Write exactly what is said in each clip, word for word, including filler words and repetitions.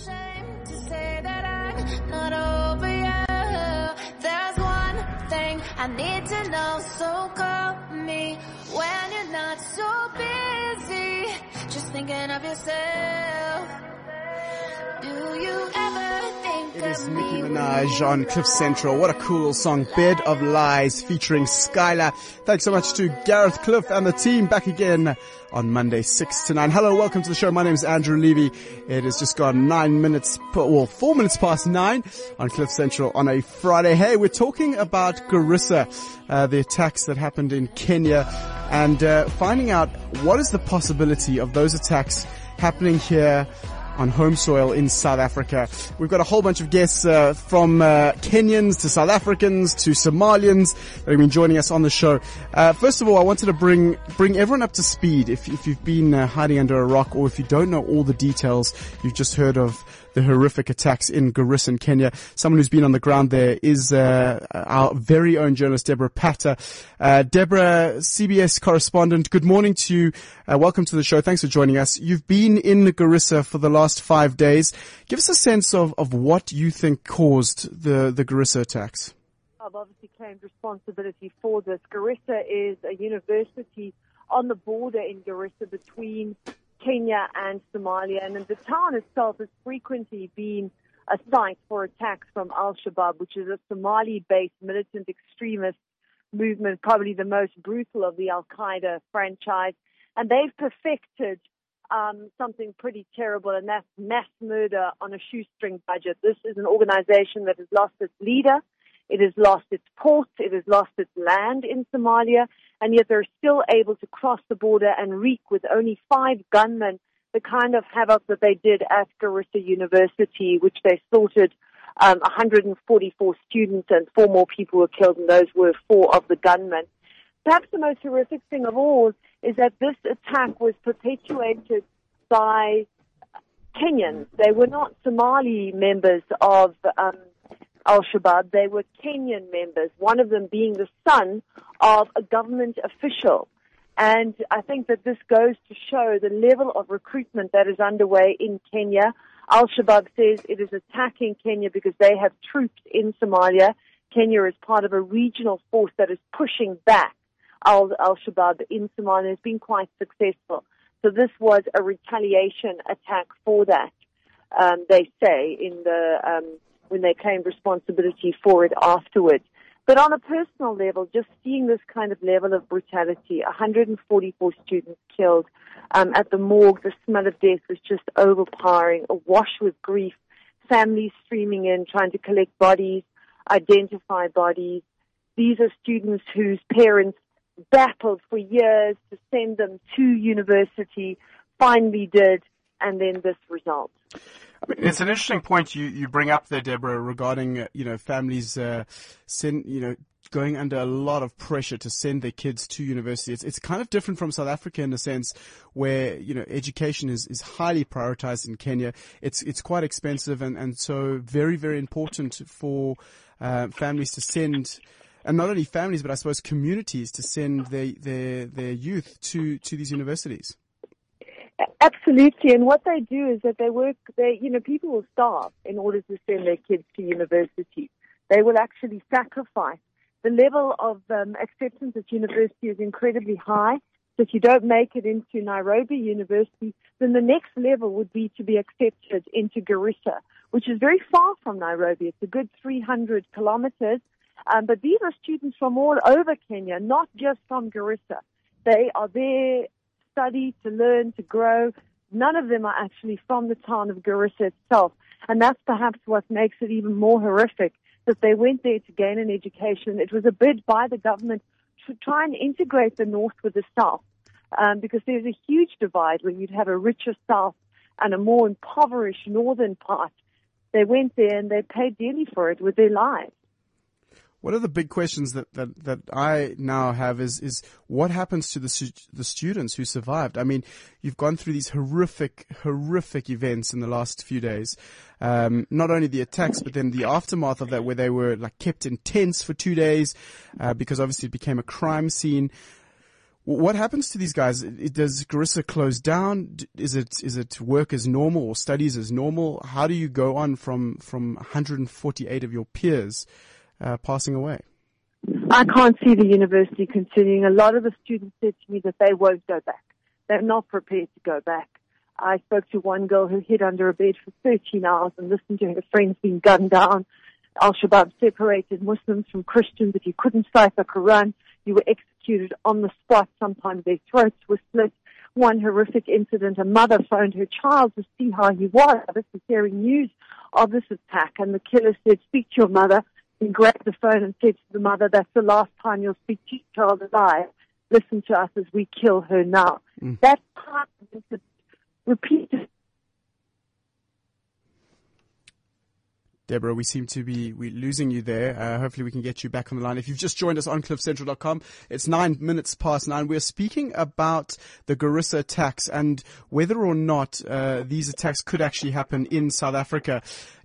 ashamed to say that I'm not over you. There's one thing I need to know, so call me when you're not so busy just thinking of yourself. Do you ever think of me? It is Nicki Minaj on Cliff Central. What a cool song, Bed of Lies featuring Skylar. Thanks so much to Gareth Cliff and the team. Back again on Monday, six to nine. Hello, welcome to the show. My name is Andrew Levy. It has just gone nine minutes, per, well, four minutes past nine on Cliff Central on a Friday. Hey, we're talking about Garissa, uh, the attacks that happened in Kenya, and uh, finding out what is the possibility of those attacks happening here on home soil in South Africa. We've got a whole bunch of guests uh, from uh, Kenyans to South Africans to Somalians that have been joining us on the show. Uh, first of all, I wanted to bring bring everyone up to speed. If, if you've been uh, hiding under a rock, or if you don't know all the details, you've just heard of the horrific attacks in Garissa in Kenya. Someone who's been on the ground there is uh, our very own journalist, Deborah Patta. Uh, Deborah, C B S correspondent, good morning to you. Uh, welcome to the show. Thanks for joining us. You've been in Garissa for the last five days. Give us a sense of, of what you think caused the, the Garissa attacks. I've obviously claimed responsibility for this. Garissa is a university on the border in Garissa between Kenya and Somalia, and the town itself has frequently been a site for attacks from Al-Shabaab, which is a Somali-based militant extremist movement, probably the most brutal of the Al-Qaeda franchise. And they've perfected um, something pretty terrible, and that's mass murder on a shoestring budget. This is an organization that has lost its leader, it has lost its port, it has lost its land in Somalia, and yet they're still able to cross the border and wreak with only five gunmen the kind of havoc that they did at Garissa University, which they slaughtered um, one hundred forty-four students, and four more people were killed, and those were four of the gunmen. Perhaps the most horrific thing of all is that this attack was perpetuated by Kenyans. They were not Somali members of um, Al-Shabaab, they were Kenyan members, one of them being the son of a government official. And I think that this goes to show the level of recruitment that is underway in Kenya. Al-Shabaab says it is attacking Kenya because they have troops in Somalia. Kenya is part of a regional force that is pushing back Al- Al-Shabaab in Somalia. It's been quite successful. So this was a retaliation attack for that, um, they say, in the... Um, when they claimed responsibility for it afterwards. But on a personal level, just seeing this kind of level of brutality, one hundred forty-four students killed um, at the morgue, the smell of death was just overpowering, awash with grief, families streaming in, trying to collect bodies, identify bodies. These are students whose parents battled for years to send them to university, finally did, and then this result. I mean, it's an interesting point you, you bring up there, Deborah, regarding, uh, you know, families uh, send, you know, going under a lot of pressure to send their kids to university. It's, it's kind of different from South Africa in a sense where, you know, education is, is highly prioritized in Kenya. It's it's quite expensive and, and so very, very important for uh, families to send, and not only families, but I suppose communities to send their, their, their youth to, to these universities. Absolutely, and what they do is that they work, they, you know, people will starve in order to send their kids to university. They will actually sacrifice. The level of um, acceptance at university is incredibly high. So if you don't make it into Nairobi University, then the next level would be to be accepted into Garissa, which is very far from Nairobi. It's a good three hundred kilometers. Um, but these are students from all over Kenya, not just from Garissa. They are there study, to learn, to grow. None of them are actually from the town of Garissa itself. And that's perhaps what makes it even more horrific, that they went there to gain an education. It was a bid by the government to try and integrate the north with the south, um, because there's a huge divide where you'd have a richer south and a more impoverished northern part. They went there and they paid dearly for it with their lives. One of the big questions that, that, that I now have is, is what happens to the the students who survived? I mean, you've gone through these horrific, horrific events in the last few days. Um, not only the attacks, but then the aftermath of that, where they were like kept in tents for two days, uh, because obviously it became a crime scene. What happens to these guys? Does Garissa close down? Is it is it work as normal or studies as normal? How do you go on from, from one hundred forty-eight of your peers uh, passing away? I can't see the university continuing. A lot of the students said to me that they won't go back. They're not prepared to go back. I spoke to one girl who hid under a bed for thirteen hours and listened to her friends being gunned down. Al-Shabaab separated Muslims from Christians. If you couldn't cite the Quran, you were executed on the spot. Sometimes their throats were slit. One horrific incident, a mother phoned her child to see how he was. This is hearing news of this attack. And the killer said, speak to your mother, and grabbed the phone and said to the mother, that's the last time you'll speak to your child alive. Listen to us as we kill her now. Mm. That part of the repeated. Deborah, we seem to be we losing you there. Uh, hopefully we can get you back on the line. If you've just joined us on cliff central dot com, it's nine minutes past nine. We're speaking about the Garissa attacks and whether or not uh, these attacks could actually happen in South Africa.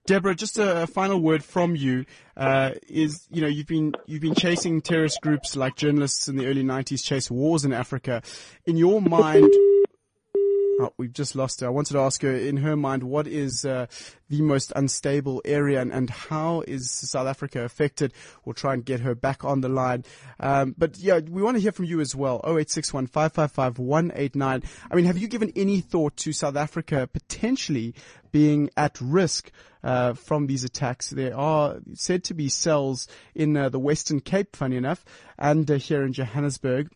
Deborah, just a final word from you. Uh, is you know you've been you've been chasing terrorist groups like journalists in the early nineties chase wars in Africa. In your mind. Oh, we've just lost her. I wanted to ask her, in her mind, what is uh, the most unstable area and, and how is South Africa affected? We'll try and get her back on the line. Um, but, yeah, we want to hear from you as well. oh eight six one, five five five, one eight nine. I mean, have you given any thought to South Africa potentially being at risk uh, from these attacks? There are said to be cells in uh, the Western Cape, funny enough, and uh, here in Johannesburg.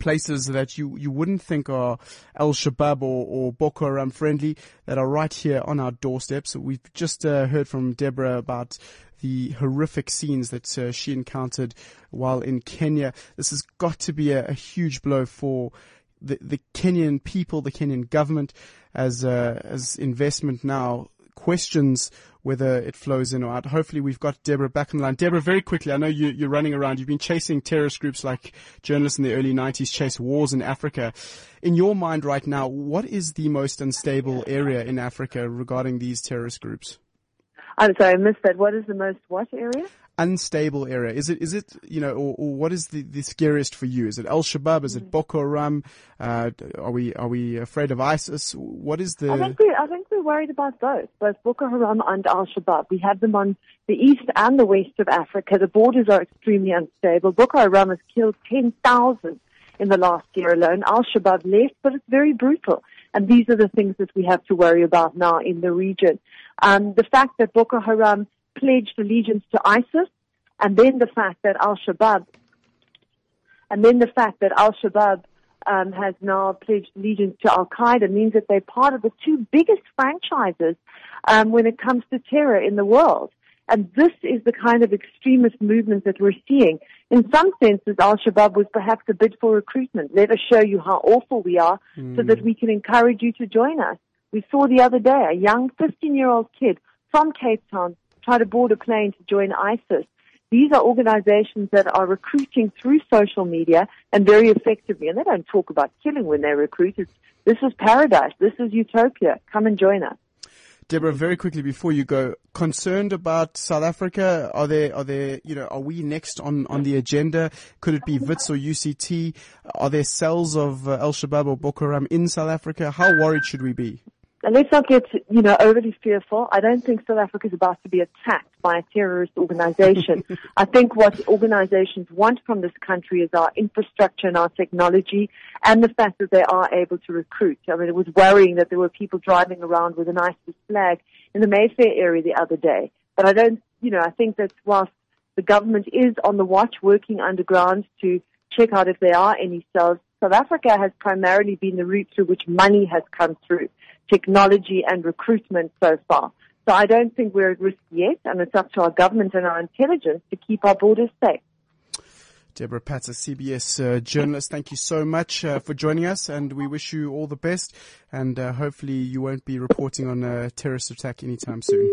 Places that you, you wouldn't think are Al-Shabaab or, or Boko Haram friendly that are right here on our doorsteps. We've just uh, heard from Deborah about the horrific scenes that uh, she encountered while in Kenya. This has got to be a, a huge blow for the, the Kenyan people, the Kenyan government, as uh, as investment now questions whether it flows in or out. Hopefully we've got Deborah back on the line. Deborah, very quickly, I know you, you're running around. You've been chasing terrorist groups like journalists in the early nineties chase wars in Africa. In your mind right now, what is the most unstable area in Africa regarding these terrorist groups? I'm sorry, I missed that. What is the most what area? Unstable area. Is it, is it, you know, or, or what is the, the scariest for you? Is it Al-Shabaab? Is it Boko Haram? Uh, are we, are we afraid of ISIS? What is the... I think, we, I think we're worried about both, both Boko Haram and Al-Shabaab. We have them on the east and the west of Africa. The borders are extremely unstable. Boko Haram has killed ten thousand in the last year alone. Al-Shabaab left, but it's very brutal. And these are the things that we have to worry about now in the region. Um, the fact that Boko Haram pledged allegiance to ISIS, and then the fact that Al-Shabaab, and then the fact that Al-Shabaab um, has now pledged allegiance to Al-Qaeda means that they're part of the two biggest franchises um, when it comes to terror in the world. And this is the kind of extremist movement that we're seeing. In some senses, Al-Shabaab was perhaps a bid for recruitment. Let us show you how awful we are mm. so that we can encourage you to join us. We saw the other day a young fifteen-year-old kid from Cape Town try to board a plane to join ISIS. These are organizations that are recruiting through social media and very effectively. And they don't talk about killing when they recruit. It's, this is paradise. This is utopia. Come and join us. Deborah, very quickly before you go, concerned about South Africa? Are there, are there, you know, are we next on, on the agenda? Could it be VITS or U C T? Are there cells of uh, Al-Shabaab or Boko Haram in South Africa? How worried should we be? And let's not get, you know, overly fearful. I don't think South Africa is about to be attacked by a terrorist organization. I think what organizations want from this country is our infrastructure and our technology and the fact that they are able to recruit. I mean, it was worrying that there were people driving around with an ISIS flag in the Mayfair area the other day. But I don't, you know, I think that whilst the government is on the watch working underground to check out if there are any cells, South Africa has primarily been the route through which money has come through, technology and recruitment so far. So I don't think we're at risk yet, and it's up to our government and our intelligence to keep our borders safe. Deborah Patta, C B S uh, journalist, thank you so much uh, for joining us, and we wish you all the best, and uh, hopefully you won't be reporting on a terrorist attack anytime soon.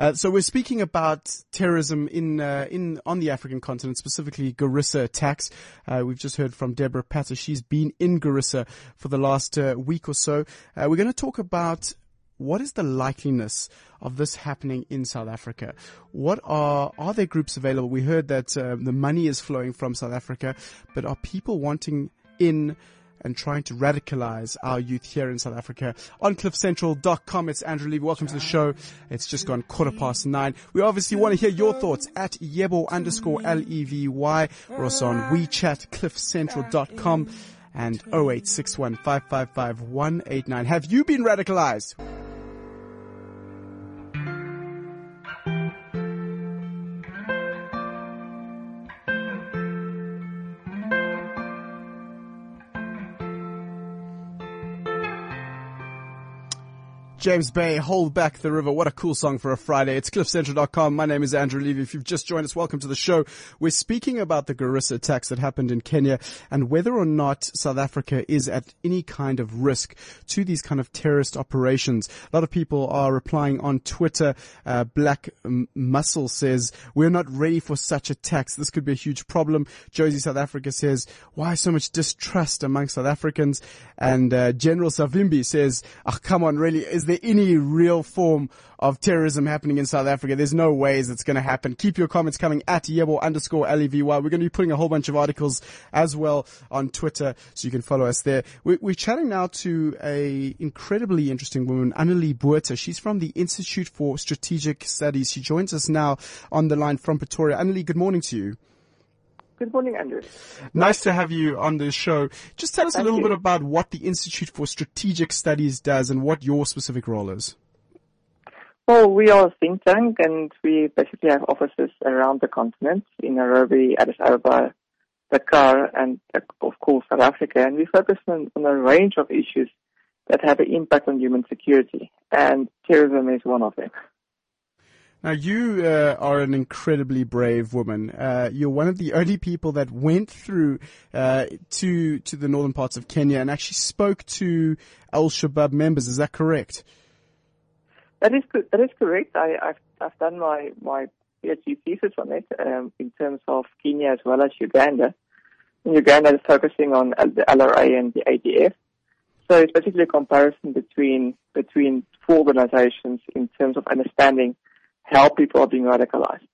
Uh, so we're speaking about terrorism in uh, in on the African continent, specifically Garissa attacks. Uh, we've just heard from Deborah Patta. She's been in Garissa for the last uh, week or so. Uh, we're going to talk about What is the likeliness of this happening in South Africa? What are, are there groups available? We heard that uh, the money is flowing from South Africa, but are people wanting in and trying to radicalize our youth here in South Africa? On cliff central dot com, it's Andrew Levy. Welcome to the show. It's just gone quarter past nine. We obviously want to hear your thoughts at Yebo underscore L E V Y. We're also on WeChat, cliff central dot com and oh eight six one, five five five, one eight nine. Have you been radicalized? James Bay, Hold Back the River. What a cool song for a Friday. It's cliff central dot com. My name is Andrew Levy. If you've just joined us, welcome to the show. We're speaking about the Garissa attacks that happened in Kenya and whether or not South Africa is at any kind of risk to these kind of terrorist operations. A lot of people are replying on Twitter. Uh, Black Muscle says, we're not ready for such attacks. This could be a huge problem. Josie South Africa says, why so much distrust among South Africans? And uh, General Savimbi says, ah, oh, come on, really, is there any real form of terrorism happening in South Africa? There's no ways it's going to happen. Keep your comments coming at Yebo underscore L E V Y. We're going to be putting a whole bunch of articles as well on Twitter, so you can follow us there. We're, we're chatting now to a incredibly interesting woman, Anneli Buerta. She's from the Institute for Strategic Studies. She joins us now on the line from Pretoria. Anneli, good morning to you. Good morning, Andrew. Nice to have you on the show. Just tell us Thank a little you. bit about what the Institute for Strategic Studies does and what your specific role is. Well, we are a think tank, and we basically have offices around the continent, in Nairobi, Addis Ababa, Dakar, and of course South Africa. And we focus on, on a range of issues that have an impact on human security, and terrorism is one of them. Now, you uh, are an incredibly brave woman. Uh, you're one of the only people that went through uh, to to the northern parts of Kenya and actually spoke to Al-Shabaab members. Is that correct? That is that is correct. I, I've, I've done my, my PhD thesis on it um, in terms of Kenya as well as Uganda. In Uganda, it's focusing on the L R A and the A D F. So it's basically a comparison between between two organizations in terms of understanding how people are being radicalized.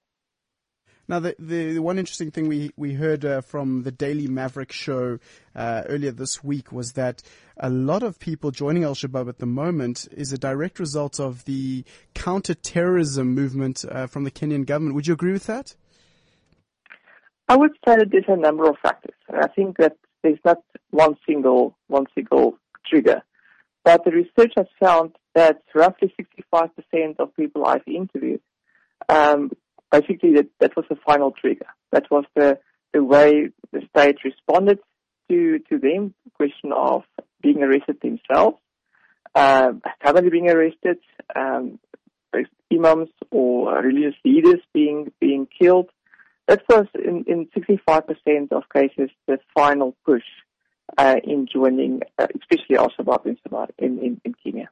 Now, the, the, the one interesting thing we, we heard uh, from the Daily Maverick show uh, earlier this week was that a lot of people joining Al-Shabaab at the moment is a direct result of the counter-terrorism movement uh, from the Kenyan government. Would you agree with that? I would say that there's a number of factors. And I think that there's not one single, one single trigger. But the research has found that roughly sixty-five percent of people I've interviewed, um, basically that, that was the final trigger. That was the, the way the state responded to, to them, the question of being arrested themselves, uh, having being arrested, um, imams or religious leaders being, being killed. That was in, in sixty-five percent of cases the final push uh, in joining, uh, especially Al-Shabaab in, in, in Kenya.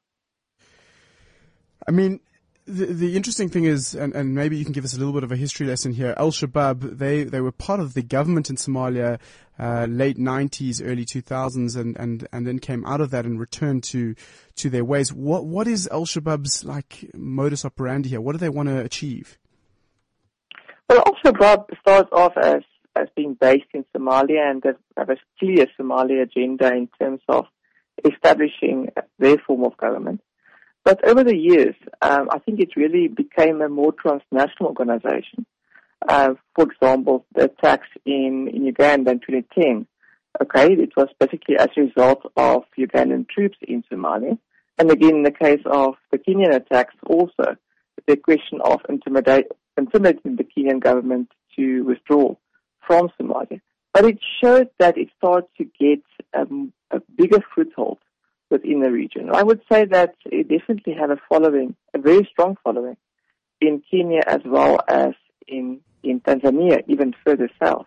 I mean, the, the interesting thing is, and, and maybe you can give us a little bit of a history lesson here, Al-Shabaab, they, they were part of the government in Somalia, uh, late nineties, early two thousands, and, and, and then came out of that and returned to, to their ways. What, what is Al-Shabaab's, like, modus operandi here? What do they want to achieve? Well, Al-Shabaab starts off as, as being based in Somalia, and they have a clear Somali agenda in terms of establishing their form of government. But over the years, um, I think it really became a more transnational organization. Uh, for example, the attacks in, in Uganda in twenty ten, okay, it was basically as a result of Ugandan troops in Somalia. And again, in the case of the Kenyan attacks also, the question of intimidating the Kenyan government to withdraw from Somalia. But it showed that it started to get um, a bigger foothold within the region. I would say that it definitely had a following, a very strong following, in Kenya as well as in, in Tanzania, even further south.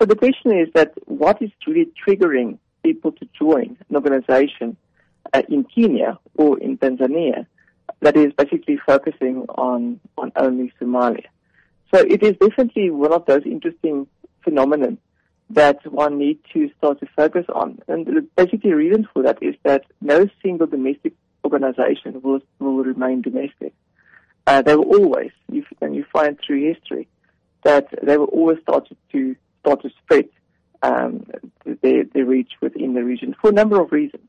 So the question is that what is really triggering people to join an organization uh, in Kenya or in Tanzania that is basically focusing on, on only Somalia? So it is definitely one of those interesting phenomena that one needs to start to focus on. And basically the reason for that is that no single domestic organization will, will remain domestic. Uh, they were always, you, and you find through history, that they were always started to start to spread um, their, their reach within the region for a number of reasons.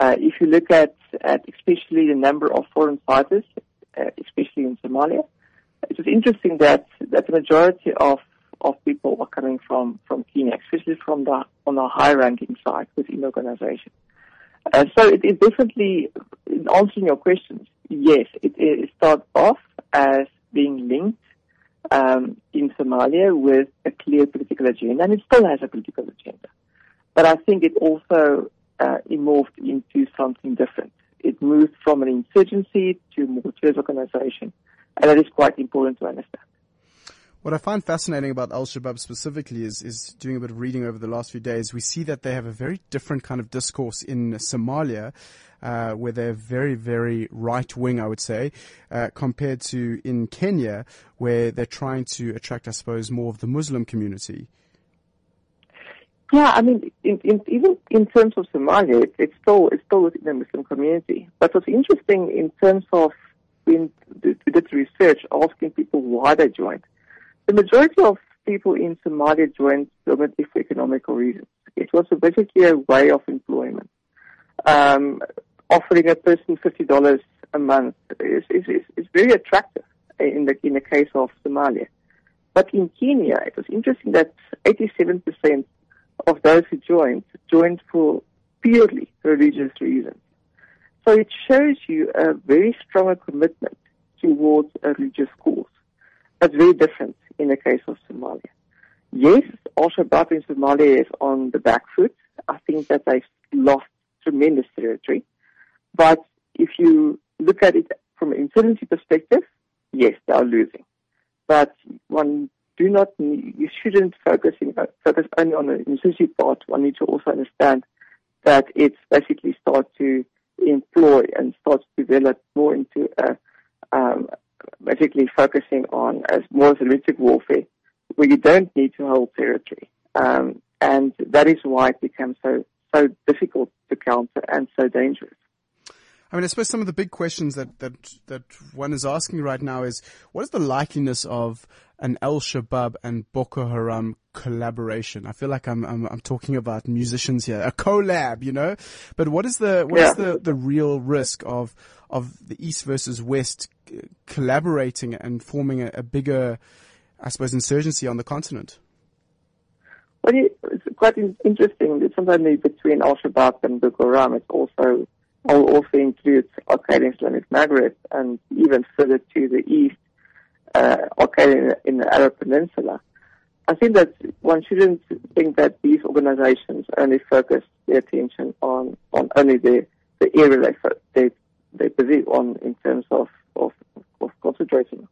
Uh, if you look at, at especially the number of foreign fighters, uh, especially in Somalia, it was interesting that, that the majority of, of people are coming from, from Kenya, especially from the on the high-ranking side within the organization. Uh, so it, it definitely, in answering your questions, yes, it, it starts off as being linked um, in Somalia with a clear political agenda, and it still has a political agenda. But I think it also uh, evolved into something different. It moved from an insurgency to more terrorist organization, and that is quite important to understand. What I find fascinating about Al-Shabaab specifically is, is doing a bit of reading over the last few days. We see that they have a very different kind of discourse in Somalia, uh, where they're very, very right-wing, I would say, uh, compared to in Kenya, where they're trying to attract, I suppose, more of the Muslim community. Yeah, I mean, in, in, even in terms of Somalia, it, it's still it's still within the Muslim community. But what's interesting in terms of when we did research asking people why they joined, the majority of people in Somalia joined predominantly for economical reasons. It was basically a way of employment. Um, offering a person fifty dollars a month is, is, is, is very attractive in the, in the case of Somalia. But in Kenya, it was interesting that eighty-seven percent of those who joined, joined for purely religious reasons. So it shows you a very strong commitment towards a religious cause. That's very different in the case of Somalia. Yes, Al-Shabaab in Somalia is on the back foot. I think that they've lost tremendous territory. But if you look at it from an insurgency perspective, yes, they are losing. But one do not, you shouldn't focus, in, focus only on the insurgency part. One needs to also understand that it's basically start to employ and start to develop more into a um, basically focusing on as more selective warfare, where you don't need to hold territory. Um, and that is why it becomes so, so difficult to counter and so dangerous. I mean, I suppose some of the big questions that, that, that one is asking right now is, what is the likeliness of an Al-Shabaab and Boko Haram collaboration? I feel like I'm, I'm, I'm talking about musicians here, a collab, you know, but what is the, what yeah. is the, the real risk of, of the East versus West collaborating and forming a, a bigger, I suppose, insurgency on the continent? Well, it's quite interesting that sometimes between Al-Shabaab and Boko Haram, it's also, I'll also include Al-Qaeda Islamic Maghreb and even further to the east, uh, Al-Qaeda in the Arab Peninsula. I think that one shouldn't think that these organizations only focus their attention on, on only the, the area they, they possess on in terms of, of, of concentrating.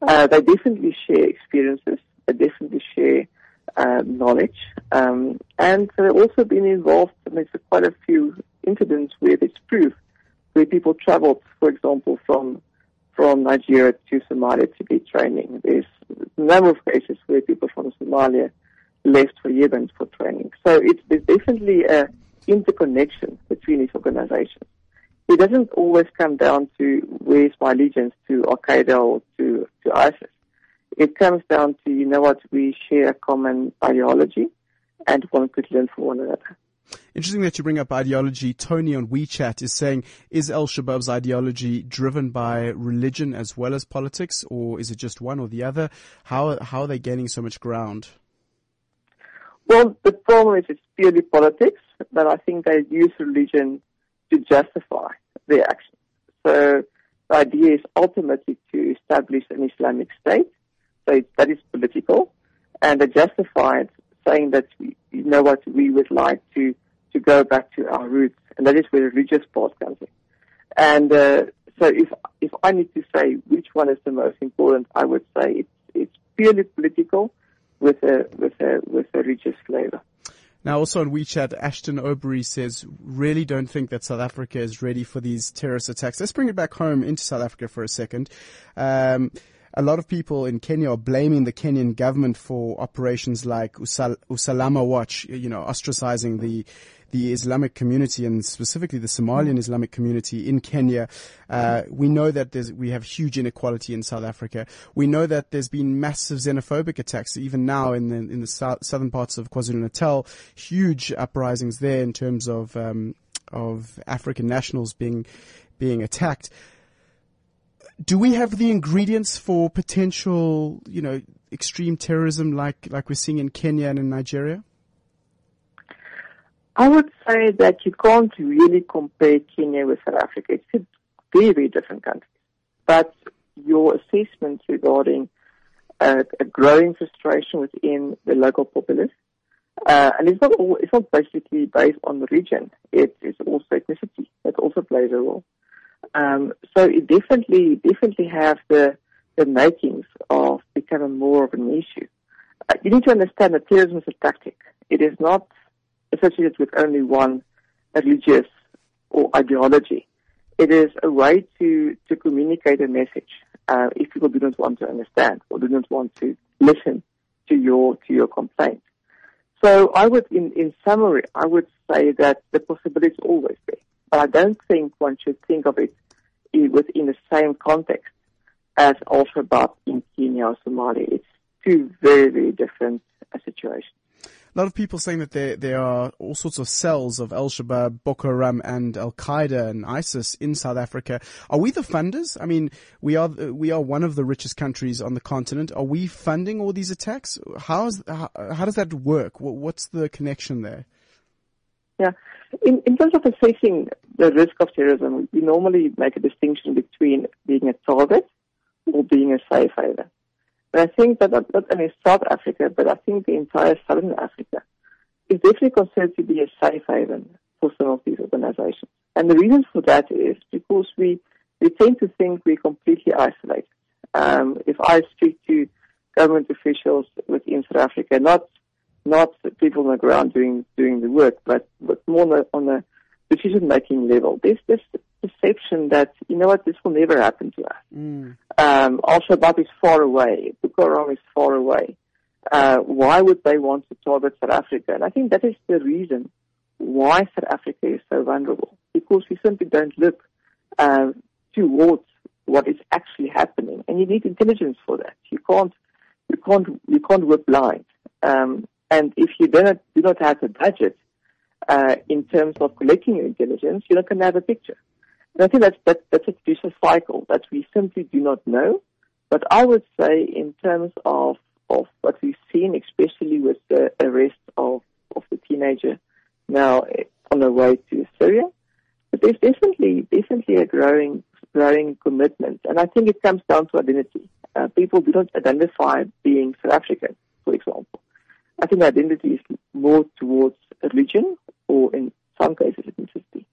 Uh, they definitely share experiences. They definitely share uh, knowledge. Um, and they've also been involved in quite a few incidents where it's proof, where people traveled, for example, from from Nigeria to Somalia to be training. There's a number of cases where people from Somalia left for Yemen for training. So it's, there's definitely an interconnection between these organizations. It doesn't always come down to where's my allegiance to Al-Qaeda or to, to ISIS. It comes down to, you know what, we share a common ideology and one could learn from one another. Interesting that you bring up ideology. Tony on WeChat is saying, is Al-Shabaab's ideology driven by religion as well as politics, or is it just one or the other? How, how are they gaining so much ground? Well, the problem is it's purely politics, but I think they use religion to justify their actions. So the idea is ultimately to establish an Islamic state. So that is political, and they justify it saying that, we, you know what, we would like to, to go back to our roots. And that is where the religious part comes in. And uh, so if if I need to say which one is the most important, I would say it's, it's purely political with a, with a, with a religious flavor. Now, also on WeChat, Ashton Obery says, really don't think that South Africa is ready for these terrorist attacks. Let's bring it back home into South Africa for a second. Um, A lot of people in Kenya are blaming the Kenyan government for operations like Usal- Usalama Watch, you know, ostracizing the, the Islamic community, and specifically the Somalian Islamic community in Kenya. Uh, we know that there's, we have huge inequality in South Africa. We know that there's been massive xenophobic attacks, even now in the, in the south, southern parts of KwaZulu-Natal, huge uprisings there in terms of, um, of African nationals being, being attacked. Do we have the ingredients for potential, you know, extreme terrorism like, like we're seeing in Kenya and in Nigeria? I would say that you can't really compare Kenya with South Africa. It's a very, very different country. But your assessment regarding uh, a growing frustration within the local populace, uh, and it's not all, it's not basically based on the region. It is also ethnicity that also plays a role. Um, so it definitely, definitely have the, the makings of becoming more of an issue. Uh, you need to understand that terrorism is a tactic. It is not associated with only one religious or ideology. It is a way to, to communicate a message, uh, if people do not want to understand or do not want to listen to your, to your complaint. So I would, in, in summary, I would say that the possibility is always there. But I don't think one should think of it within the same context as Al-Shabaab in Kenya or Somalia. It's two very, very different uh, situations. A lot of people saying that there, there are all sorts of cells of Al-Shabaab, Boko Haram and Al-Qaeda and ISIS in South Africa. Are we the funders? I mean, we are, we are one of the richest countries on the continent. Are we funding all these attacks? How is, how, how does that work? What's the connection there? Yeah. In, in terms of assessing the risk of terrorism, we normally make a distinction between being a target or being a safe haven. And I think that not only South Africa, but I think the entire Southern Africa is definitely considered to be a safe haven for some of these organizations. And the reason for that is because we, we tend to think we're completely isolated. Um, if I speak to government officials within South Africa, not Not people on the ground doing doing the work, but, but more on a decision-making level. There's this perception that, you know what, this will never happen to us. Mm. Um, Al-Shabaab is far away. Boko Haram is far away. Uh, why would they want to target South Africa? And I think that is the reason why South Africa is so vulnerable, because we simply don't look uh, towards what is actually happening. And you need intelligence for that. You can't, you can't, you can't work blind. Um, And if you do not, do not have the budget uh, in terms of collecting your intelligence, you're not going to have a picture. And I think that's, that, that's a vicious cycle that we simply do not know. But I would say in terms of, of what we've seen, especially with the arrest of, of the teenager now on the way to Syria, but there's definitely, definitely a growing growing commitment. And I think it comes down to identity. Uh, people do not identify being South African, for example. I think identity is more towards religion or, in some cases, ethnicity.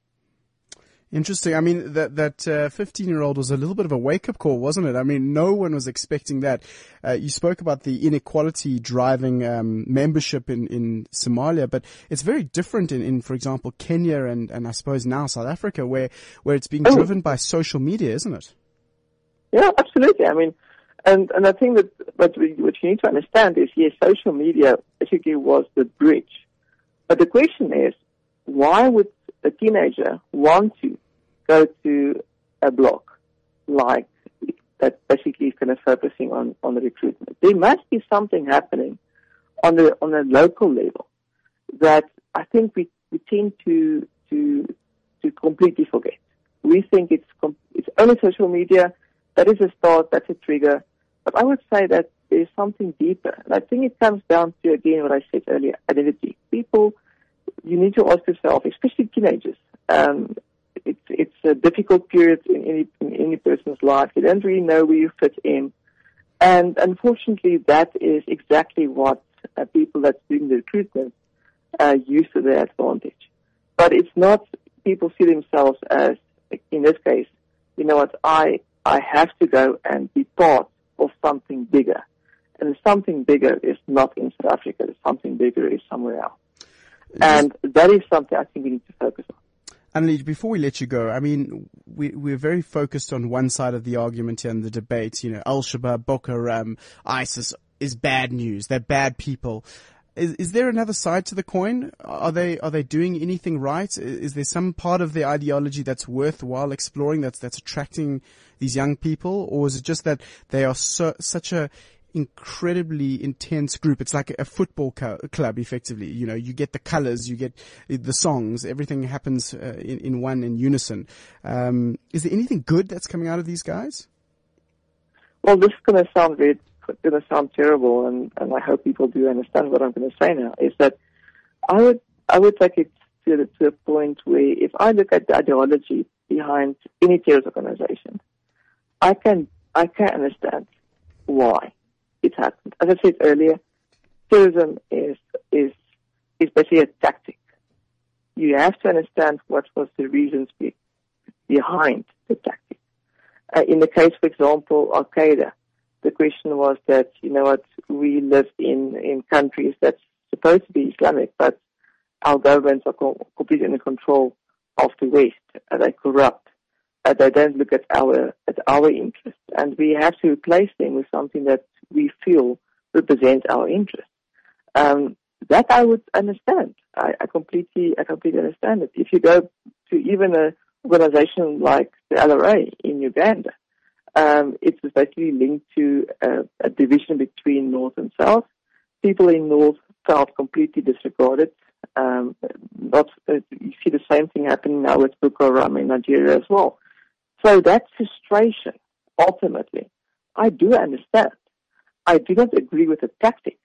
Interesting. I mean, that that uh, fifteen-year-old was a little bit of a wake-up call, wasn't it? I mean, no one was expecting that. Uh, you spoke about the inequality driving um, membership in, in Somalia, but it's very different in, in for example, Kenya and, and I suppose now South Africa, where, where it's being oh. driven by social media, isn't it? Yeah, absolutely. I mean... And, and I think that what, we, what you need to understand is, yes, social media basically was the bridge. But the question is, why would a teenager want to go to a blog like that basically is kind of focusing on, on the recruitment? There must be something happening on the on a local level that I think we, we tend to to to completely forget. We think it's it's only social media. That is a start. That's a trigger. But I would say that there's something deeper. And I think it comes down to, again, what I said earlier, identity. People, you need to ask yourself, especially teenagers, um, it's, it's a difficult period in any, in any person's life. You don't really know where you fit in. And unfortunately, that is exactly what uh, people that's doing the recruitment uh, use to their advantage. But it's not people see themselves as, in this case, you know what, I... I have to go and be part of something bigger. And something bigger is not in South Africa. Something bigger is somewhere else. And that is something I think we need to focus on. Anneli, before we let you go, I mean, we, we're very focused on one side of the argument here and the debate. You know, Al-Shabaab, Boko Haram, ISIS is bad news. They're bad people. Is, is there another side to the coin? Are they are they doing anything right? Is there some part of the ideology that's worthwhile exploring, that's that's attracting these young people, or is it just that they are so, such a incredibly intense group? It's like a football co- club, effectively. You know, you get the colors, you get the songs, everything happens uh, in, in one, in unison. Um, is there anything good that's coming out of these guys? Well, this is going to sound very going to sound terrible, and, and I hope people do understand what I'm going to say now, is that I would I would take it to, the, to a point where if I look at the ideology behind any terrorist organization, I can I can understand why it happened. As I said earlier, terrorism is is is basically a tactic. You have to understand what was the reasons be, behind the tactic. Uh, in the case, for example, Al-Qaeda, the question was that, you know what, we live in, in countries that's supposed to be Islamic, but our governments are co- completely in control of the West. Uh, they're corrupt. Uh, they don't look at our at our interests. And we have to replace them with something that we feel represents our interests. Um, that I would understand. I, I completely I completely understand it. If you go to even an organization like the L R A in Uganda, Um, it's basically linked to uh, a division between North and South. People in North felt completely disregarded. Um, not, uh, you see the same thing happening now with Boko Haram in Nigeria as well. So that frustration, ultimately, I do understand. I do not agree with the tactic,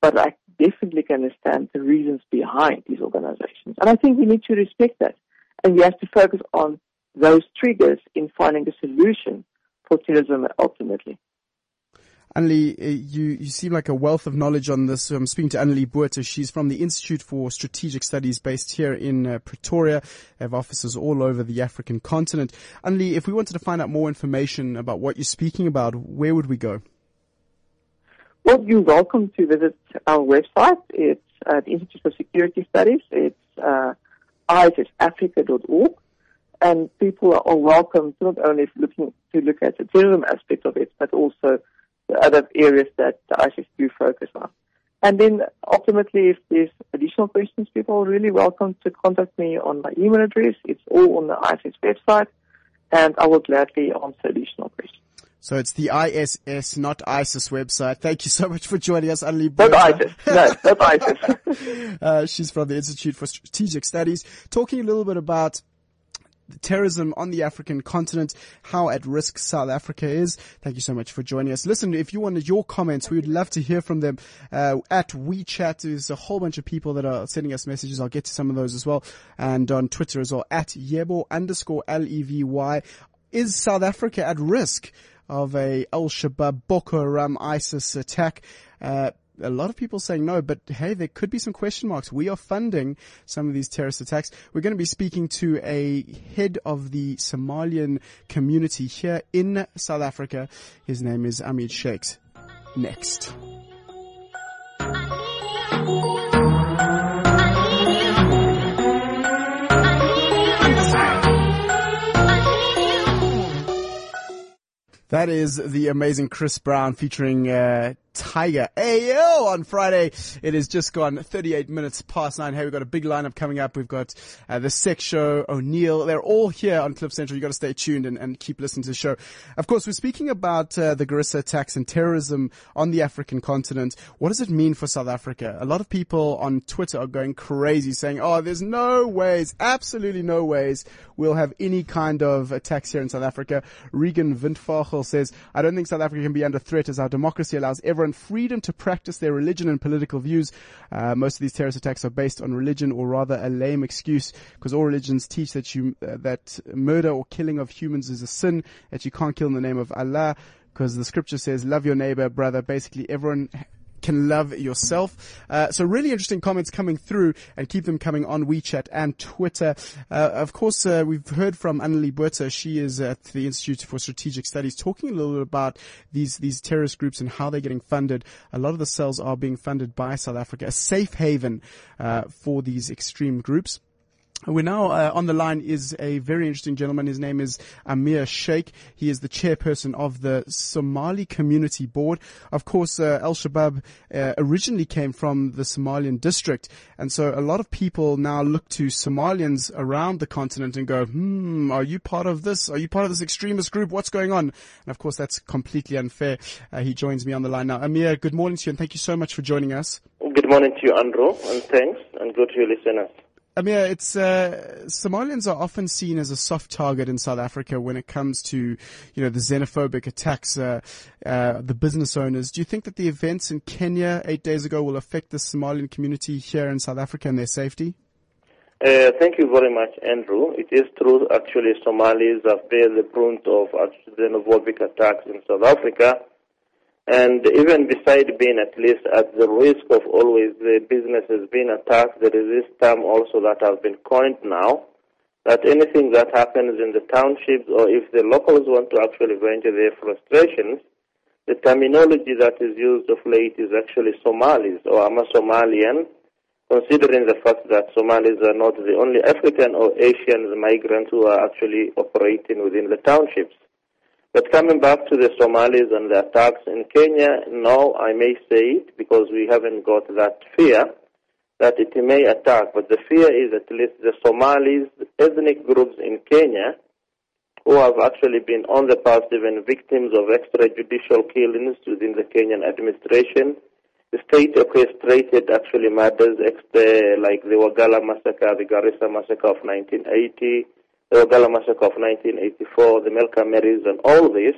but I definitely can understand the reasons behind these organizations. And I think we need to respect that. And we have to focus on those triggers in finding a solution for terrorism ultimately. Anneli, you, you seem like a wealth of knowledge on this. I'm speaking to Anneli Buerta. She's from the Institute for Strategic Studies based here in uh, Pretoria. They have offices all over the African continent. Anneli, if we wanted to find out more information about what you're speaking about, where would we go? Well, you're welcome to visit our website. It's uh, the Institute for Security Studies. It's uh, i s s africa dot org. And people are welcome to not only looking to look at the terrorism aspect of it, but also the other areas that the ISIS do focus on. And then ultimately, if there's additional questions, people are really welcome to contact me on my email address. It's all on the ISIS website, and I will gladly answer additional questions. So it's the I S S, not ISIS website. Thank you so much for joining us, Anneli Buerta. Not ISIS. No, not ISIS. uh, she's from the Institute for Strategic Studies, talking a little bit about terrorism on the African continent, how at risk South Africa is. Thank you so much for joining us. Listen, if you wanted your comments, we would love to hear from them. Uh, at WeChat, there's a whole bunch of people that are sending us messages. I'll get to some of those as well. And on Twitter as well, at Yebo underscore L E V Y. Is South Africa at risk of a Al-Shabaab, Boko Haram, ISIS attack? Uh, A lot of people saying no, but hey, there could be some question marks. We are funding some of these terrorist attacks. We're going to be speaking to a head of the Somalian community here in South Africa. His name is Amir Sheikh. Next. That is the amazing Chris Brown featuring uh, Tiger. Ayo! On Friday, it has just gone thirty-eight minutes past nine. Hey, we've got a big lineup coming up. We've got uh, The Sex Show, O'Neill. They're all here on Cliff Central. You've got to stay tuned and, and keep listening to the show. Of course, we're speaking about uh, the Garissa attacks and terrorism on the African continent. What does it mean for South Africa? A lot of people on Twitter are going crazy saying, oh, there's no ways, absolutely no ways we'll have any kind of attacks here in South Africa. Regan Windvogel says, I don't think South Africa can be under threat as our democracy allows everyone freedom to practice their religion and political views. Uh, most of these terrorist attacks are based on religion, or rather a lame excuse, because all religions teach that you uh, that murder or killing of humans is a sin, that you can't kill in the name of Allah, because the scripture says, love your neighbor, brother. Basically, everyone can love yourself. Uh, so really interesting comments coming through, and keep them coming on WeChat and Twitter. Uh, of course, uh, we've heard from Anneli Buerta. She is at the Institute for Strategic Studies, talking a little bit about these, these terrorist groups and how they're getting funded. A lot of the cells are being funded by South Africa, a safe haven, uh, for these extreme groups. We're now uh, on the line is a very interesting gentleman. His name is Amir Sheikh. He is the chairperson of the Somali Community Board. Of course, uh, Al-Shabaab uh, originally came from the Somalian district. And so a lot of people now look to Somalians around the continent and go, hmm, are you part of this? Are you part of this extremist group? What's going on? And of course, that's completely unfair. Uh, he joins me on the line now. Amir, good morning to you and thank you so much for joining us. Good morning to you, Andrew, and thanks, and good to your listeners. Amir, it's, uh, Somalians are often seen as a soft target in South Africa when it comes to, you know, the xenophobic attacks, uh, uh, the business owners. Do you think that the events in Kenya eight days ago will affect the Somalian community here in South Africa and their safety? Uh, thank you very much, Andrew. It is true, actually, Somalis have been the brunt of xenophobic attacks in South Africa. And even beside being at least at the risk of always the businesses being attacked, there is this term also that has been coined now, that anything that happens in the townships or if the locals want to actually venture their frustrations, the terminology that is used of late is actually Somalis, or I'm a Somalian, considering the fact that Somalis are not the only African or Asian migrants who are actually operating within the townships. But coming back to the Somalis and the attacks in Kenya, no, I may say it because we haven't got that fear that it may attack. But the fear is at least the Somalis, the ethnic groups in Kenya, who have actually been on the past even victims of extrajudicial killings within the Kenyan administration, the state-orchestrated actually murders like the Wagala massacre, the Garissa massacre of nineteen eighty, the Uganda massacre of nineteen eighty-four, the Melka Marys, and all this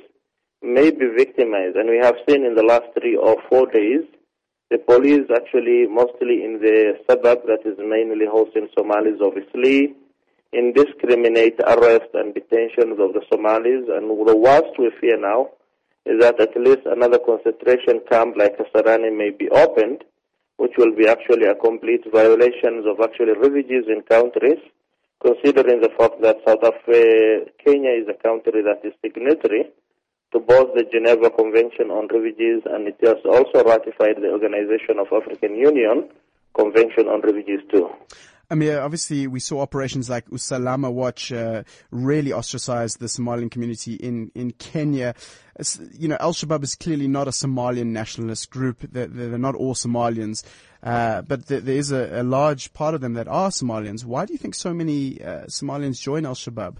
may be victimized. And we have seen in the last three or four days, the police actually mostly in the suburb that is mainly hosting Somalis, obviously, indiscriminate arrest and detentions of the Somalis. And the worst we fear now is that at least another concentration camp like Kasarani may be opened, which will be actually a complete violation of actually refugees in countries, considering the fact that South Africa, Kenya is a country that is signatory to both the Geneva Convention on Refugees, and it has also ratified the Organization of African Union Convention on Refugees too. I mean, obviously, we saw operations like Usalama Watch uh, really ostracize the Somalian community in, in Kenya. It's, you know, Al-Shabaab is clearly not a Somalian nationalist group. They're, they're not all Somalians, uh, but there, there is a, a large part of them that are Somalians. Why do you think so many uh, Somalians join Al-Shabaab?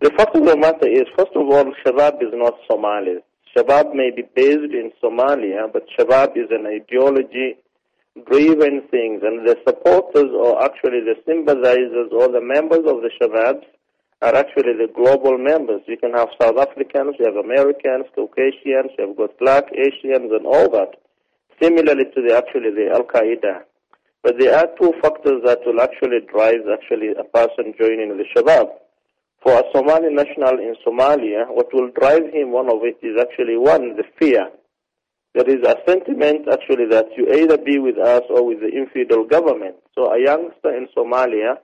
The fact of the matter is, first of all, Shabaab is not Somali. Shabaab may be based in Somalia, but Shabaab is an ideology driven things, and the supporters or actually the sympathizers or the members of the Shababs are actually the global members. You can have South Africans, you have Americans, Caucasians, you have got Black Asians and all that, similarly to the actually the Al-Qaeda. But there are two factors that will actually drive actually a person joining the Shabab. For a Somali national in Somalia, what will drive him, one of it is actually one, the fear. There is a sentiment, actually, that you either be with us or with the infidel government. So a youngster in Somalia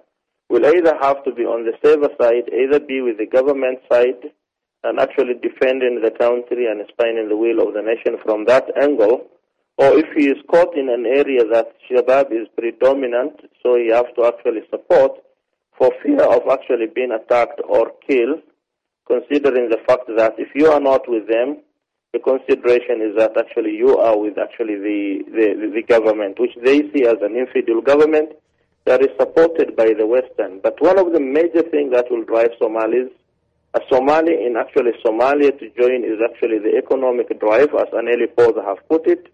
will either have to be on the safer side, either be with the government side, and actually defending the country and spying the will of the nation from that angle, or if he is caught in an area that Shabaab is predominant, so he has to actually support for fear of actually being attacked or killed, considering the fact that if you are not with them, the consideration is that actually you are with actually the, the, the government, which they see as an infidel government that is supported by the Western. But one of the major things that will drive Somalis, a Somali in actually Somalia to join is actually the economic drive, as Anneli Buerta have put it.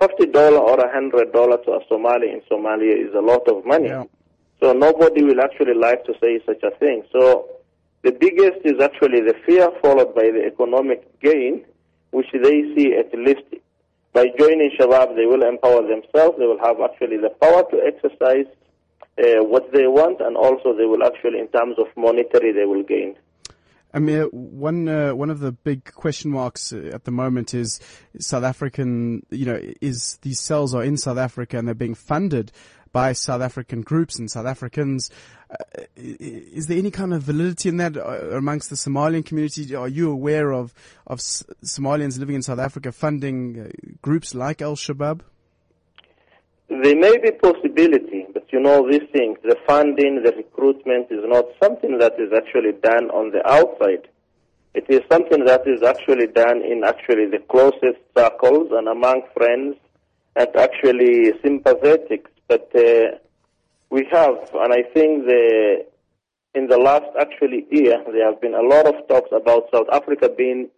fifty dollars or one hundred dollars to a Somali in Somalia is a lot of money. Yeah. So nobody will actually like to say such a thing. So the biggest is actually the fear followed by the economic gain, which they see at least by joining Shabaab, they will empower themselves. They will have actually the power to exercise uh, what they want, and also they will actually, in terms of monetary, they will gain. Amir, one uh, one of the big question marks at the moment is South African, you know, is these cells are in South Africa and they're being funded by South African groups and South Africans. Uh, is there any kind of validity in that amongst the Somalian community? Are you aware of, of S- Somalians living in South Africa funding uh, groups like Al-Shabaab? There may be possibility, But you know, these things, the funding, the recruitment is not something that is actually done on the outside. It is something that is actually done in actually the closest circles and among friends and actually sympathetics. But uh, we have, and I think the, in the last actually year, there have been a lot of talks about South Africa being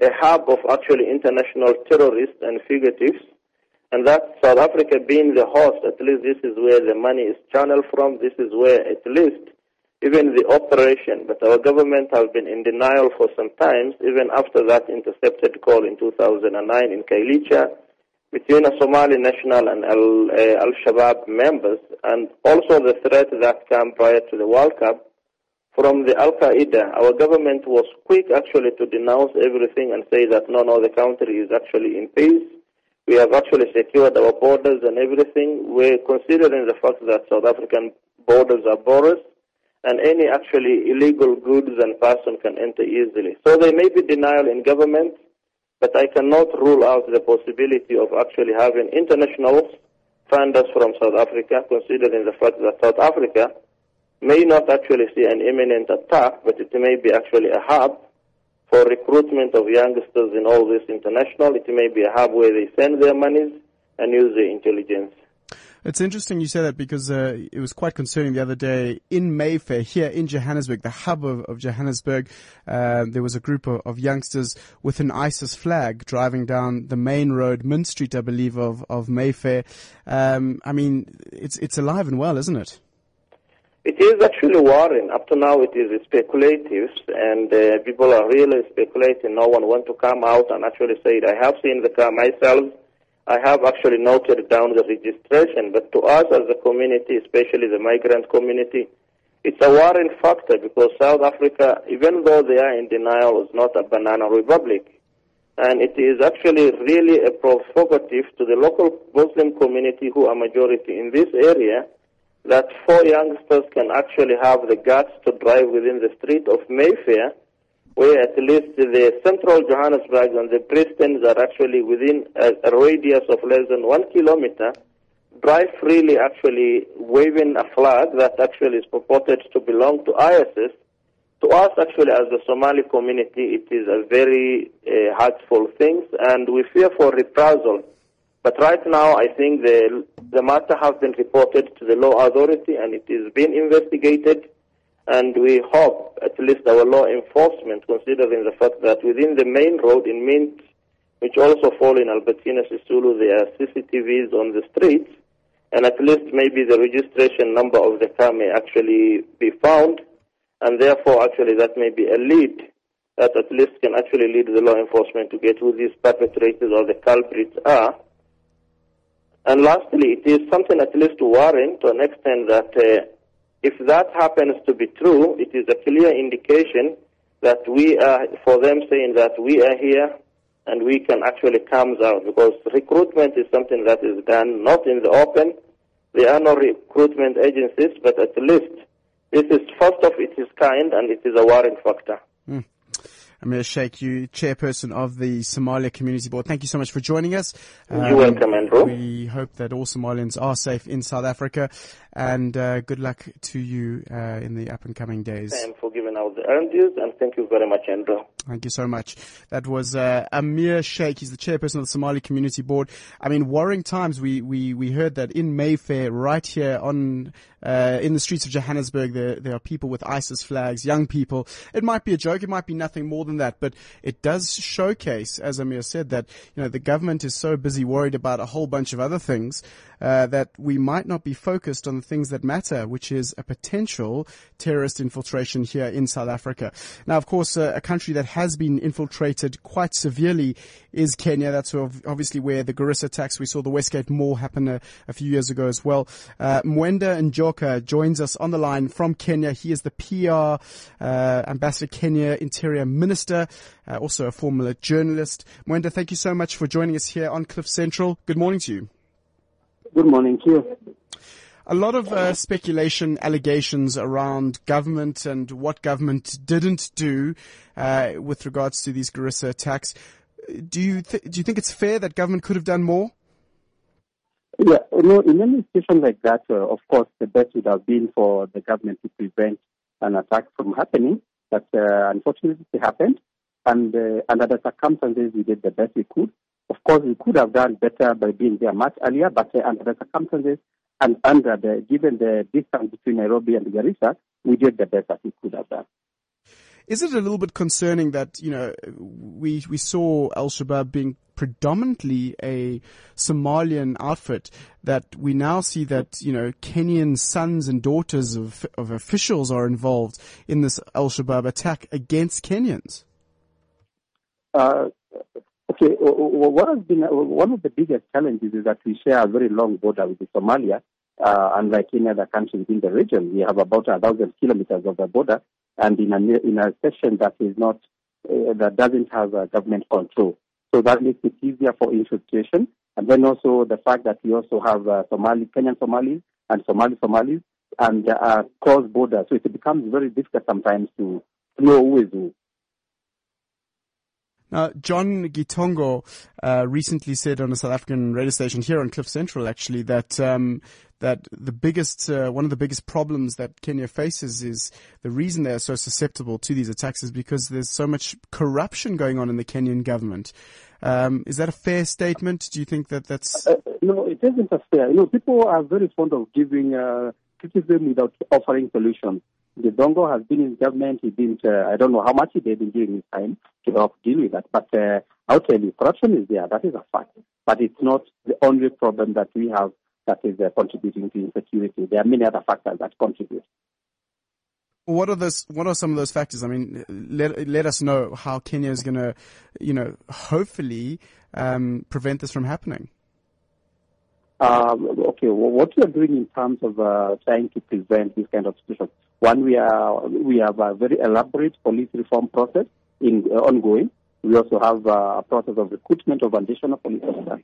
a hub of actually international terrorists and fugitives, and that South Africa being the host, at least this is where the money is channeled from, this is where at least even the operation, but our government has been in denial for some time, even after that intercepted call in two thousand nine in Kailicha between a Somali national and Al-Shabaab members, and also the threat that came prior to the World Cup from the Al-Qaeda. Our government was quick actually to denounce everything and say that no, no, the country is actually in peace. We have actually secured our borders and everything. We're considering the fact that South African borders are porous, and any actually illegal goods and person can enter easily. So there may be denial in government, but I cannot rule out the possibility of actually having international funders from South Africa, considering the fact that South Africa may not actually see an imminent attack, but it may be actually a hub for recruitment of youngsters in all this international. It may be a hub where they send their monies and use their intelligence. It's interesting you say that, because uh, it was quite concerning the other day in Mayfair, here in Johannesburg, the hub of, of Johannesburg. Uh, there was a group of, of youngsters with an ISIS flag driving down the main road, Mint Street, I believe, of, of Mayfair. Um, I mean, it's it's alive and well, isn't it? It is actually worrying. Up to now, it is speculative, and uh, people are really speculating. No one wants to come out and actually say it. I have seen the car myself. I have actually noted down the registration, but to us as a community, especially the migrant community, it's a worrying factor, because South Africa, even though they are in denial, is not a banana republic. And it is actually really a provocative to the local Muslim community, who are majority in this area, that four youngsters can actually have the guts to drive within the street of Mayfair, where at least the central Johannesburg and the Bristons are actually within a, a radius of less than one kilometer, drive freely actually waving a flag that actually is purported to belong to ISIS. To us, actually, as the Somali community, it is a very uh, hurtful thing, and we fear for reprisal. But right now, I think the, the matter has been reported to the law authority, and it is being investigated. And we hope at least our law enforcement, considering the fact that within the main road in Mint, which also fall in Albertina Sisulu, there are C C T Vs on the streets, and at least maybe the registration number of the car may actually be found, and therefore actually that may be a lead that at least can actually lead the law enforcement to get who these perpetrators or the culprits are. And lastly, it is something at least to warrant to an extent that uh, if that happens to be true, it is a clear indication that we are, for them saying that we are here and we can actually come out, because recruitment is something that is done not in the open. There are no recruitment agencies, but at least this is first of its kind, and it is a worrying factor. Mm. Amir Sheikh, you chairperson of the Somalia Community Board. Thank you so much for joining us. Um, You're welcome, Andrew. We hope that all Somalians are safe in South Africa, and uh, good luck to you uh, in the up-and-coming days. And for giving out the interviews, and thank you very much, Andrew. Thank you so much. That was uh, Amir Sheikh. He's the chairperson of the Somali Community Board. I mean, worrying times. We we we heard that in Mayfair, right here on uh, in the streets of Johannesburg, there there are people with ISIS flags, young people. It might be a joke. It might be nothing more than that, but it does showcase, as Amir said, that, you know, the government is so busy worried about a whole bunch of other things uh, that we might not be focused on the things that matter, which is a potential terrorist infiltration here in South Africa. Now, of course, uh, a country that has been infiltrated quite severely is Kenya. That's obviously where the Garissa attacks, we saw the Westgate Mall happen a, a few years ago as well. Uh, Mwenda Njoka joins us on the line from Kenya. He is the P R uh, Ambassador, Kenya Interior Minister. Minister, uh, also a former journalist. Mwenda, thank you so much for joining us here on Cliff Central. Good morning to you. Good morning to you. A lot of uh, speculation, allegations around government and what government didn't do uh, with regards to these Garissa attacks. Do you th- do you think it's fair that government could have done more? Yeah, you know, in any situation like that, uh, of course, the best would have been for the government to prevent an attack from happening. But uh, unfortunately, it happened. And uh, under the circumstances, we did the best we could. Of course, we could have done better by being there much earlier, but uh, under the circumstances and under the given the distance between Nairobi and Garissa, we did the best that we could have done. Is it a little bit concerning that, you know, we we saw Al-Shabaab being predominantly a Somalian outfit, that we now see that, you know, Kenyan sons and daughters of of officials are involved in this Al-Shabaab attack against Kenyans? Uh, okay, what has been one of the biggest challenges is that we share a very long border with Somalia, uh, unlike any other countries in the region. We have about a thousand kilometers of the border, and in a in a section that is not uh, that doesn't have a government control. So that makes it easier for infiltration. And then also the fact that we also have uh, Somali, Kenyan Somalis and Somali Somalis and uh, cross-border. So it becomes very difficult sometimes to know who is who. Now, John Gitongo uh, recently said on a South African radio station here on Cliff Central, actually, that um, that the biggest, uh, one of the biggest problems that Kenya faces is the reason they are so susceptible to these attacks is because there's so much corruption going on in the Kenyan government. Um, is that a fair statement? Do you think that that's uh, no? It isn't a fair. You know, people are very fond of giving uh, criticism without offering solutions. Gitongo has been in government. He didn't, uh, I don't know how much he did during his time to help deal with that. But uh, I'll tell you, corruption is there. That is a fact. But it's not the only problem that we have that is uh, contributing to insecurity. There are many other factors that contribute. What are those, what are some of those factors? I mean, let, let us know how Kenya is going to, you know, hopefully um, prevent this from happening. Uh, okay, well, what we are doing in terms of uh, trying to prevent this kind of situation, one, we are we have a very elaborate police reform process in uh, ongoing. We also have uh, a process of recruitment of additional police officers,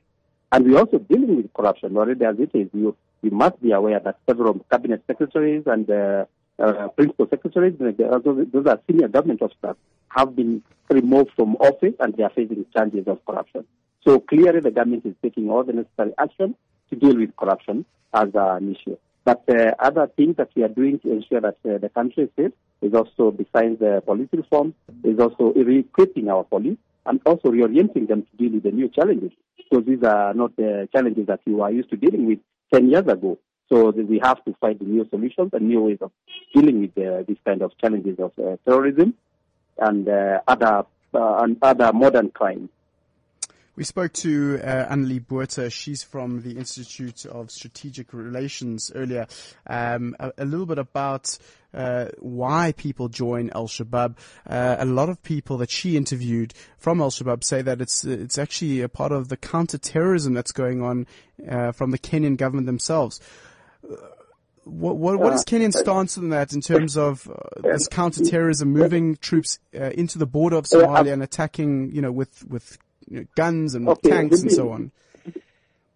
and we are also dealing with corruption. Already as it is, you you must be aware that several cabinet secretaries and uh, uh, principal secretaries, those, those are senior government officers, have been removed from office and they are facing charges of corruption. So clearly, the government is taking all the necessary action to deal with corruption as an issue. But uh, other things that we are doing to ensure that uh, the country is safe is also, besides the police reform, is also re-equipping our police and also reorienting them to deal with the new challenges. So these are not the challenges that you are used to dealing with ten years ago. So we have to find new solutions and new ways of dealing with uh, these kind of challenges of uh, terrorism and uh, other uh, and other modern crimes. We spoke to uh, Anneli Buerta. She's from the Institute of Strategic Relations earlier, um, a, a little bit about uh, why people join Al-Shabaab. Uh, a lot of people that she interviewed from Al-Shabaab say that it's it's actually a part of the counterterrorism that's going on uh, from the Kenyan government themselves. Uh, what, what, what is Kenya's stance on that in terms of uh, this counterterrorism, moving troops uh, into the border of Somalia and attacking, you know, with with You know, guns and okay, tanks maybe, and so on.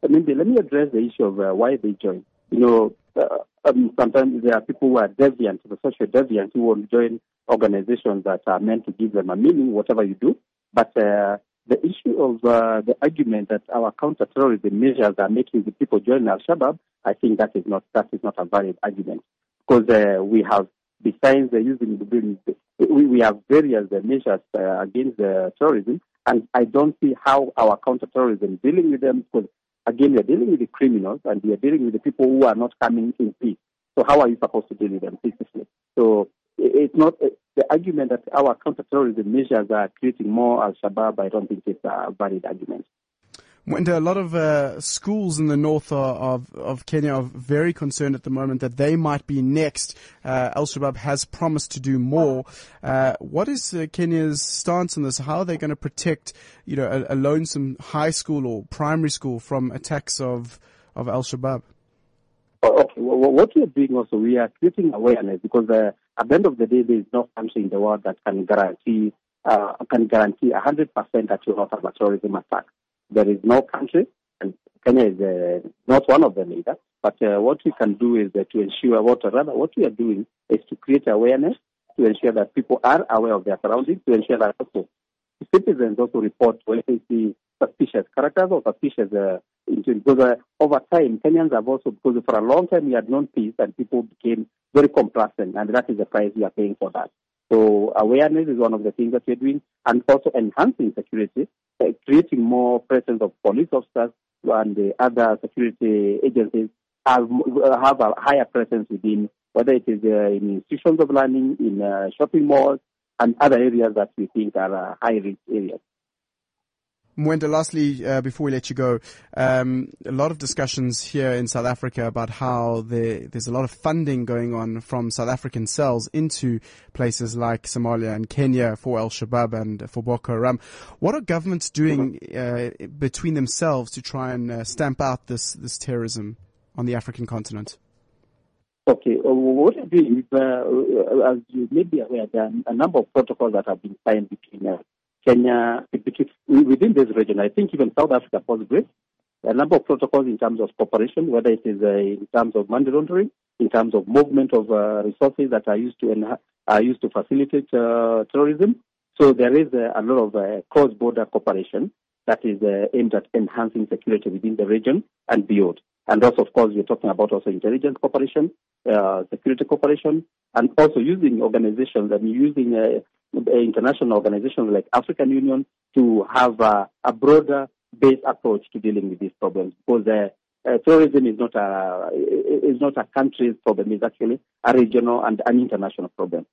Maybe let me address the issue of uh, why they join. You know, uh, I mean, sometimes there are people who are deviant, the social deviant, who will join organizations that are meant to give them a meaning, whatever you do. But uh, the issue of uh, the argument that our counterterrorism measures are making the people join Al-Shabaab, I think that is not that is not a valid argument, because uh, we have, besides the using, we we have various uh, measures uh, against uh, terrorism. And I don't see how our counterterrorism dealing with them, because, again, we are dealing with the criminals and we are dealing with the people who are not coming in peace. So how are you supposed to deal with them peacefully? So it's not the argument that our counterterrorism measures are creating more Al-Shabaab. I don't think it's a valid argument. Mwenda, a lot of uh, schools in the north of, of Kenya are very concerned at the moment that they might be next. Uh, Al-Shabaab has promised to do more. Uh, what is uh, Kenya's stance on this? How are they going to protect, you know, a, a lonesome high school or primary school from attacks of, of Al-Shabaab? Okay, well, what we are doing also, we are creating awareness, because uh, at the end of the day, there is no country in the world that can guarantee uh, can guarantee one hundred percent that you will not have a terrorism attack. There is no country, and Kenya is uh, not one of them either. But uh, what we can do is uh, to ensure, what rather what we are doing is to create awareness, to ensure that people are aware of their surroundings, to ensure that also citizens also report when they see suspicious characters or suspicious uh, because uh, over time, Kenyans have also, because for a long time we had known peace and people became very complacent, and that is the price we are paying for that. So awareness is one of the things that we are doing, and also enhancing security, uh, creating more presence of police officers and the other security agencies have, have a higher presence within, whether it is uh, in institutions of learning, in uh, shopping malls, and other areas that we think are uh, high-risk areas. Mwenda, lastly, uh, before we let you go, um, a lot of discussions here in South Africa about how there, there's a lot of funding going on from South African cells into places like Somalia and Kenya for Al-Shabaab and for Boko Haram. What are governments doing uh, between themselves to try and uh, stamp out this, this terrorism on the African continent? Okay, uh, what I do is, uh, as you may be aware, there are a number of protocols that have been signed between uh, Kenya, within this region. I think even South Africa post-Brits, a number of protocols in terms of cooperation, whether it is uh, in terms of money laundering, in terms of movement of uh, resources that are used to enha- are used to facilitate uh, terrorism. So there is uh, a lot of uh, cross-border cooperation that is uh, aimed at enhancing security within the region and beyond. And also, of course, we're talking about also intelligence cooperation, uh, security cooperation, and also using organizations and using uh, international organizations like African Union to have uh, a broader-based approach to dealing with these problems. Because uh, uh, terrorism is not a is not a country's problem; it's actually a regional and an international problem.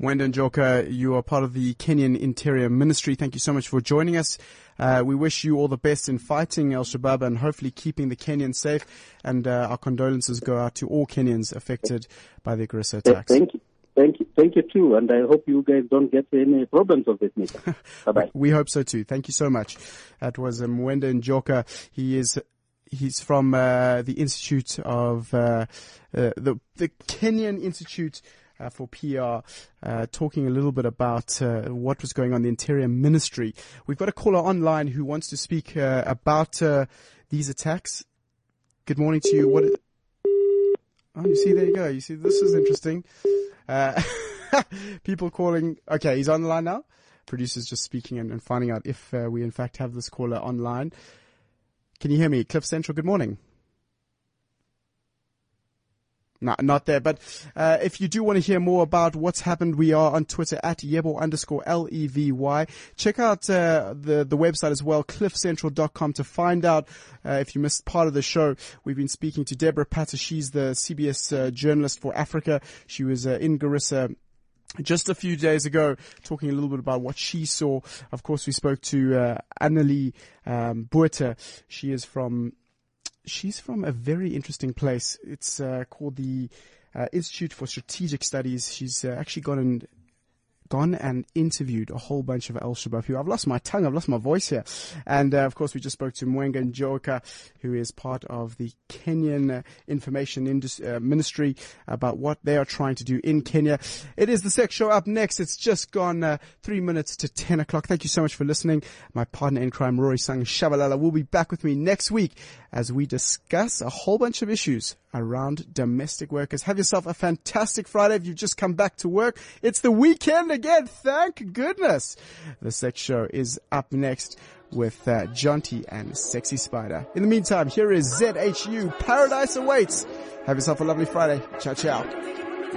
Mwenda Njoka, you are part of the Kenyan Interior Ministry. Thank you so much for joining us. Uh, we wish you all the best in fighting Al-Shabaab and hopefully keeping the Kenyans safe. And uh, our condolences go out to all Kenyans affected by the Garissa attacks. Thank you. Thank you. Thank you, too. And I hope you guys don't get any problems of this nature. Bye-bye. We hope so, too. Thank you so much. That was Mwenda Njoka. He is... He's from uh, the Institute of uh, uh, the the Kenyan Institute uh, for P R, uh, talking a little bit about uh, what was going on in the Interior Ministry. We've got a caller online who wants to speak uh, about uh, these attacks. Good morning to you. What? It... Oh, you see, there you go. You see, this is interesting. Uh, people calling. Okay, he's on the line now. Producers just speaking and, and finding out if uh, we in fact have this caller online. Can you hear me? Cliff Central, good morning. No, not there. But uh, if you do want to hear more about what's happened, we are on Twitter at Yebo underscore L E V Y. Check out uh, the, the website as well, cliff central dot com, to find out uh, if you missed part of the show. We've been speaking to Deborah Patta. She's the C B S uh, journalist for Africa. She was uh, in Garissa just a few days ago, talking a little bit about what she saw. Of course, we spoke to uh, Anneli um, Buerta. She is from, she's from a very interesting place. It's uh, called the uh, Institute for Strategic Studies. She's uh, actually gone and gone and interviewed a whole bunch of Al-Shabaab who I've lost my tongue, I've lost my voice here. And, uh, of course, we just spoke to Mwenda Njoka, who is part of the Kenyan uh, Information Indus- uh, Ministry, about what they are trying to do in Kenya. It is the Sec Show up next. It's just gone uh, three minutes to ten o'clock. Thank you so much for listening. My partner in crime, Rory Sang Shabalala, will be back with me next week as we discuss a whole bunch of issues around domestic workers. Have yourself a fantastic Friday if you've just come back to work. It's the weekend again, thank goodness. The Sex Show is up next with uh, Jonty and Sexy Spider. In the meantime, here is Z H U, Paradise Awaits. Have yourself a lovely Friday. Ciao, ciao. I'm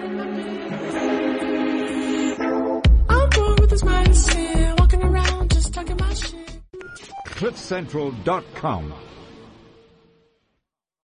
born with this mindset, walking around just talking my shit. cliff central dot com